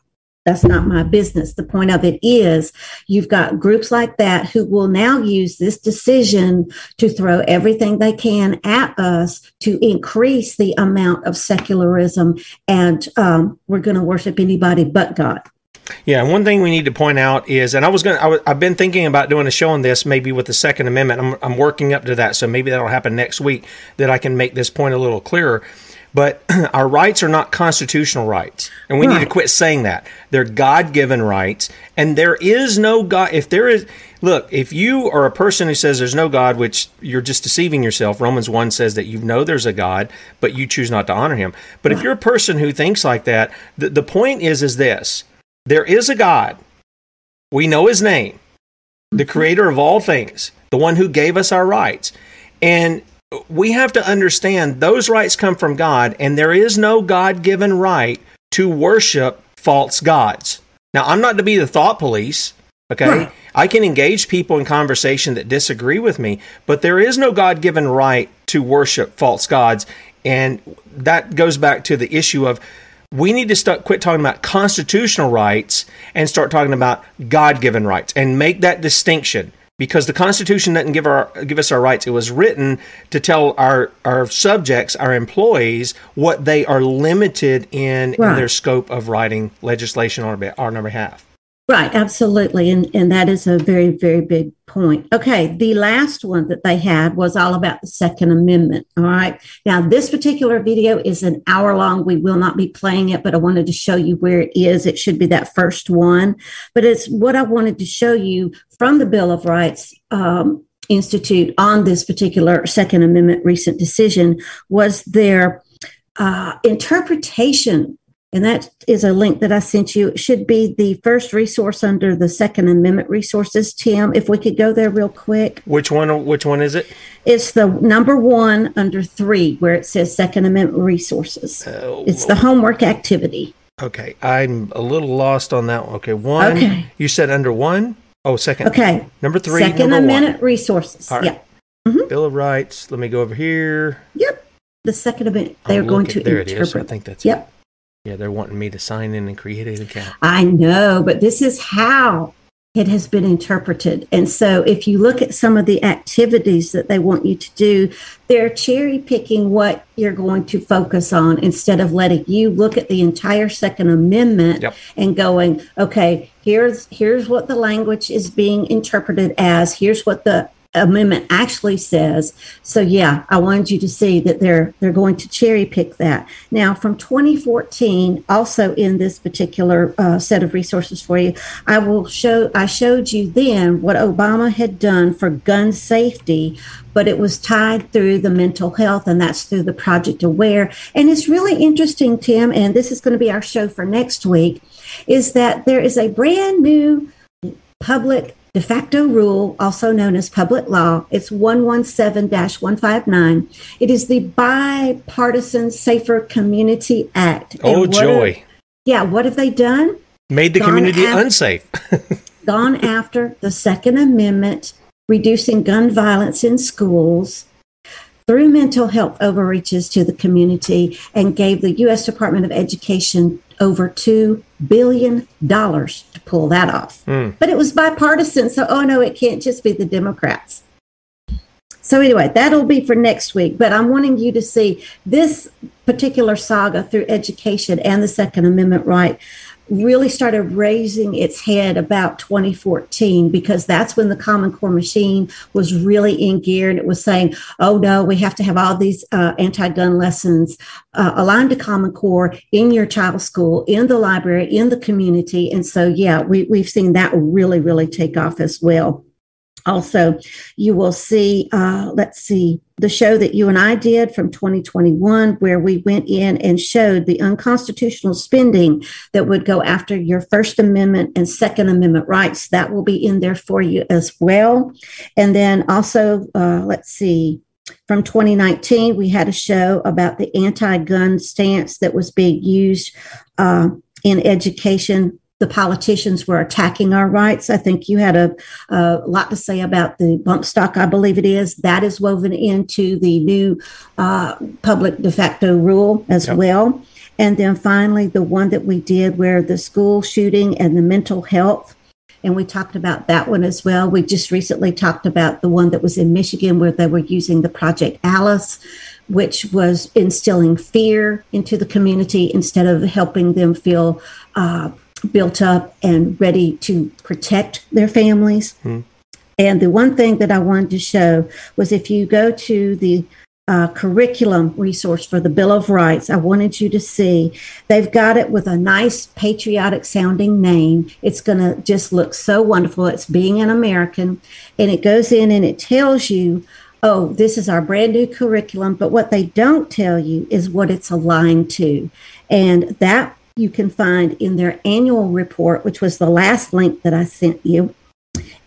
That's not my business. The point of it is you've got groups like that who will now use this decision to throw everything they can at us to increase the amount of secularism. And um, we're going to worship anybody but God. Yeah, and one thing we need to point out is, and I was going to, I've been thinking about doing a show on this, maybe with the Second Amendment. I'm, I'm working up to that. So maybe that'll happen next week, that I can make this point a little clearer. But our rights are not constitutional rights, and we right. need to quit saying that. They're God-given rights, and there is no God. If there is, look, if you are a person who says there's no God, which you're just deceiving yourself. Romans one says that you know there's a God, but you choose not to honor him. But right. if you're a person who thinks like that, the, the point is, is this. There is a God. We know his name, the creator of all things, the one who gave us our rights. And we have to understand those rights come from God, and there is no God-given right to worship false gods. Now, I'm not to be the thought police. Okay, yeah. I can engage people in conversation that disagree with me, but there is no God-given right to worship false gods. And that goes back to the issue of we need to start, quit talking about constitutional rights and start talking about God-given rights and make that distinction, because the Constitution doesn't give our, give us our rights. It was written to tell our, our subjects, our employees, what they are limited in, right. in their scope of writing legislation on our, on our behalf. Right, absolutely. And, and that is a very, very big point. Okay, the last one that they had was all about the Second Amendment. All right. Now, this particular video is an hour long. We will not be playing it, but I wanted to show you where it is. It should be that first one. But it's what I wanted to show you from the Bill of Rights um, Institute on this particular Second Amendment recent decision was their uh, interpretation. And that is a link that I sent you. It should be the first resource under the Second Amendment resources. Tim, if we could go there real quick. Which one? Which one is it? It's the number one under three, where it says Second Amendment resources. Uh, it's the homework activity. Okay, I'm a little lost on that one. Okay, one. Okay. You said under one. Oh, second. Okay, number three. Second number Amendment one. Resources. All right. Yeah. Mm-hmm. Bill of Rights. Let me go over here. Yep. The Second Amendment. They're going to there interpret. It is. I think that's yep. It. Yeah, they're wanting me to sign in and create an account. I know, but this is how it has been interpreted. And so if you look at some of the activities that they want you to do, they're cherry picking what you're going to focus on instead of letting you look at the entire Second Amendment yep. and going, okay, here's here's what the language is being interpreted as. Here's what the amendment actually says. So yeah, I wanted you to see that they're they're going to cherry pick that. Now, from twenty fourteen, also in this particular uh, set of resources for you, I will show I showed you then what Obama had done for gun safety, but it was tied through the mental health, and that's through the Project Aware. And it's really interesting, Tim, and this is going to be our show for next week, is that there is a brand new public de facto rule, also known as public law. It's one seventeen dash one fifty-nine. It is the Bipartisan Safer Community Act. Oh, joy. Have, yeah, what have they done? Made the gone community after, unsafe. Gone after the Second Amendment, reducing gun violence in schools through mental health overreaches to the community, and gave the U S Department of Education over two billion dollars to pull that off. Mm. But it was bipartisan, so, oh, no, it can't just be the Democrats. So anyway, that'll be for next week. But I'm wanting you to see this particular saga through education and the Second Amendment right really started raising its head about twenty fourteen, because that's when the Common Core machine was really in gear, and it was saying, oh, no, we have to have all these uh, anti-gun lessons uh, aligned to Common Core in your child's school, in the library, in the community. And so, yeah, we, we've seen that really, really take off as well. Also, you will see, uh, let's see, the show that you and I did from twenty twenty-one, where we went in and showed the unconstitutional spending that would go after your First Amendment and Second Amendment rights. That will be in there for you as well. And then also, uh, let's see, from twenty nineteen, we had a show about the anti-gun stance that was being used uh, in education. The politicians were attacking our rights. I think you had a, a lot to say about the bump stock, I believe it is. That is woven into the new uh, public de facto rule as yep. well. And then finally, the one that we did where the school shooting and the mental health, and we talked about that one as well. We just recently talked about the one that was in Michigan where they were using the Project Alice, which was instilling fear into the community instead of helping them feel uh built up and ready to protect their families. Mm. And the one thing that I wanted to show was if you go to the uh, curriculum resource for the Bill of Rights, I wanted you to see they've got it with a nice patriotic sounding name. It's going to just look so wonderful. It's Being an American. And it goes in and it tells you, oh, this is our brand new curriculum. But what they don't tell you is what it's aligned to. And that you can find in their annual report, which was the last link that I sent you.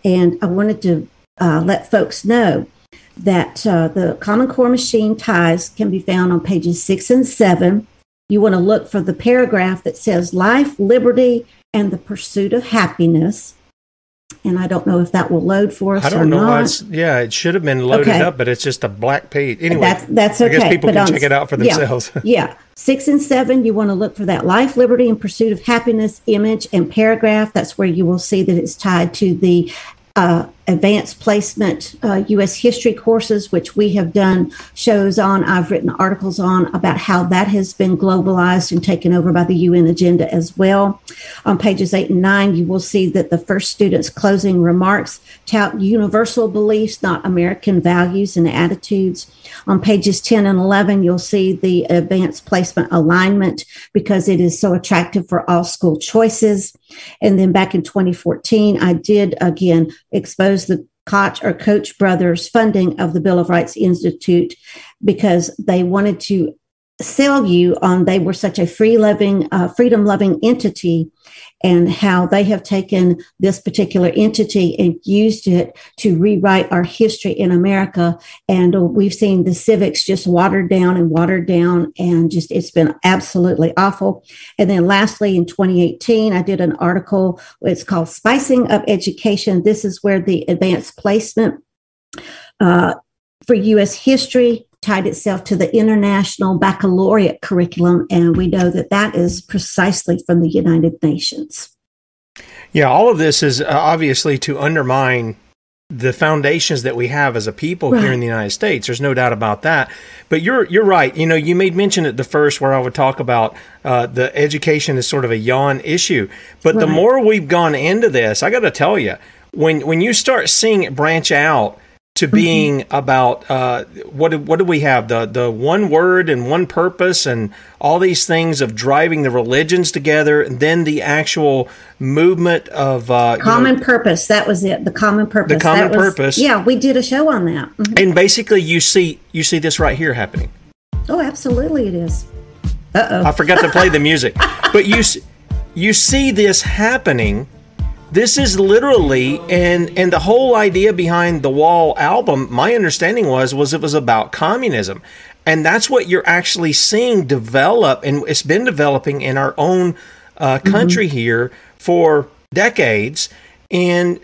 And I wanted to uh, let folks know that uh, the Common Core machine ties can be found on pages six and seven. You want to look for the paragraph that says life, liberty, and the pursuit of happiness. and I don't know if that will load for us or not. I don't know why it's, yeah, it should have been loaded okay. up, but it's just a black page. Anyway, that's, that's okay. I guess people but can on, check it out for themselves. Yeah, yeah. Six and seven, you want to look for that life, liberty, and pursuit of happiness image and paragraph. That's where you will see that it's tied to the uh, advanced placement uh, U S history courses, which we have done shows on. I've written articles on about how that has been globalized and taken over by the U N agenda as well. On pages eight and nine, you will see that the first student's closing remarks tout universal beliefs, not American values and attitudes. On pages ten and eleven, you'll see the advanced placement alignment because it is so attractive for all school choices. And then back in twenty fourteen, I did again expose the Koch or Koch Brothers funding of the Bill of Rights Institute because they wanted to sell you on they were such a free loving, uh, freedom loving entity, and how they have taken this particular entity and used it to rewrite our history in America. And we've seen the civics just watered down and watered down, and just it's been absolutely awful. And then lastly, in twenty eighteen, I did an article. It's called Spicing Up Education. This is where the advanced placement uh, for U S history tied itself to the International Baccalaureate curriculum, and we know that that is precisely from the United Nations. Yeah, all of this is obviously to undermine the foundations that we have as a people right. here in the United States. There's no doubt about that. But you're you're right. You know, you made mention at the first where I would talk about uh, the education is sort of a yawn issue. But right. the more we've gone into this, I got to tell you, when when you start seeing it branch out to being mm-hmm. about uh, what do, what do we have, the the one word and one purpose and all these things of driving the religions together, and then the actual movement of uh, common you know, purpose. That was it. The common purpose. The common that purpose. Was, yeah, we did a show on that. Mm-hmm. And basically, you see you see this right here happening. Oh, absolutely, it is. Uh oh. I forgot to play the music, but you you see this happening. This is literally, and and the whole idea behind the Wall album, my understanding was, was it was about communism. And that's what you're actually seeing develop, and it's been developing in our own uh, country mm-hmm. here for decades. And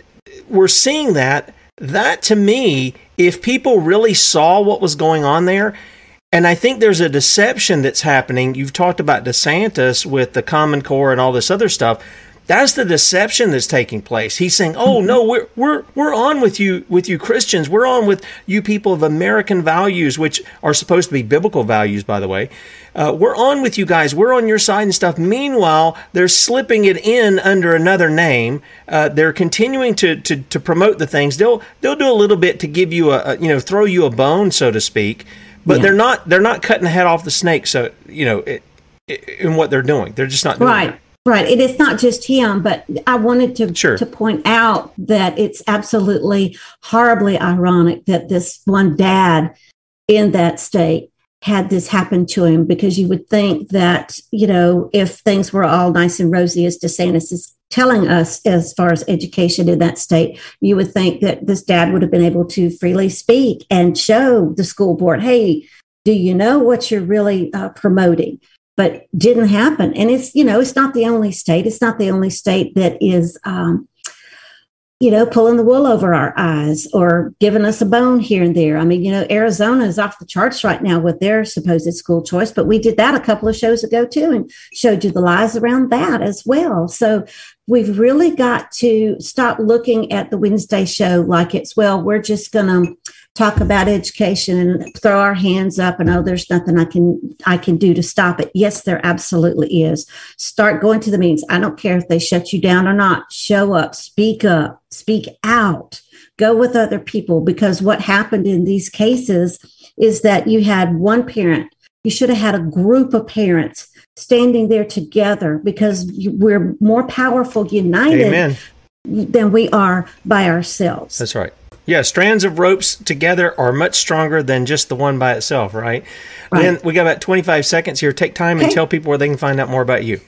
we're seeing that. That, to me, if people really saw what was going on there, and I think there's a deception that's happening. You've talked about DeSantis with the Common Core and all this other stuff. That's the deception that's taking place. He's saying, "Oh no, we're we're we're on with you with you Christians. We're on with you people of American values, which are supposed to be biblical values, by the way. Uh, we're on with you guys. We're on your side and stuff." Meanwhile, they're slipping it in under another name. Uh, they're continuing to, to to promote the things. They'll they'll do a little bit to give you a, a you know throw you a bone, so to speak. But yeah. they're not they're not cutting the head off the snake. So you know it, it, in what they're doing, they're just not doing right. It. Right. It is not just him, but I wanted to, sure. to point out that it's absolutely horribly ironic that this one dad in that state had this happen to him, because you would think that, you know, if things were all nice and rosy as DeSantis is telling us as far as education in that state, you would think that this dad would have been able to freely speak and show the school board, hey, do you know what you're really uh, promoting? But didn't happen. And it's, you know, it's not the only state. It's not the only state that is, um, you know, pulling the wool over our eyes or giving us a bone here and there. I mean, you know, Arizona is off the charts right now with their supposed school choice. But we did that a couple of shows ago, too, and showed you the lies around that as well. So we've really got to stop looking at the Wednesday show like it's, well, we're just going to talk about education and throw our hands up and, oh, there's nothing I can I can do to stop it. Yes, there absolutely is. Start going to the meetings. I don't care if they shut you down or not. Show up, speak up, speak out, go with other people, because what happened in these cases is that you had one parent. You should have had a group of parents standing there together, because we're more powerful united Amen. Than we are by ourselves. That's right. Yeah, strands of ropes together are much stronger than just the one by itself, right? right. Then we got about twenty-five seconds here. Take time okay. and tell people where they can find out more about you.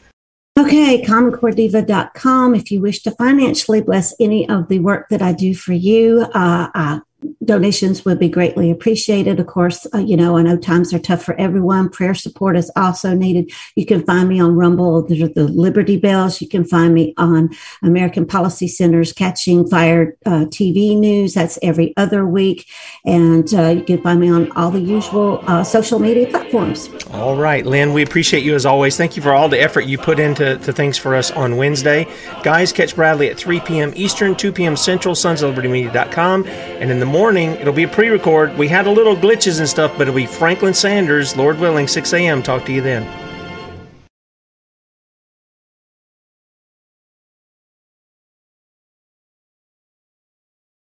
Okay, common core diva dot com. If you wish to financially bless any of the work that I do for you, uh, I Donations would be greatly appreciated. Of course, uh, you know, I know times are tough for everyone. Prayer support is also needed. You can find me on Rumble, the, the Liberty Bells. You can find me on American Policy Center's Catching Fire uh, T V News. That's every other week. And uh, you can find me on all the usual uh, social media platforms. All right, Lynn, we appreciate you as always. Thank you for all the effort you put into to things for us on Wednesday. Guys, catch Bradley at three p.m. Eastern, two p.m. Central, sons of liberty media dot com. And in the morning, it'll be a pre-record. We had a little glitches and stuff, but it'll be Franklin Sanders, Lord willing, six a.m. Talk to you then.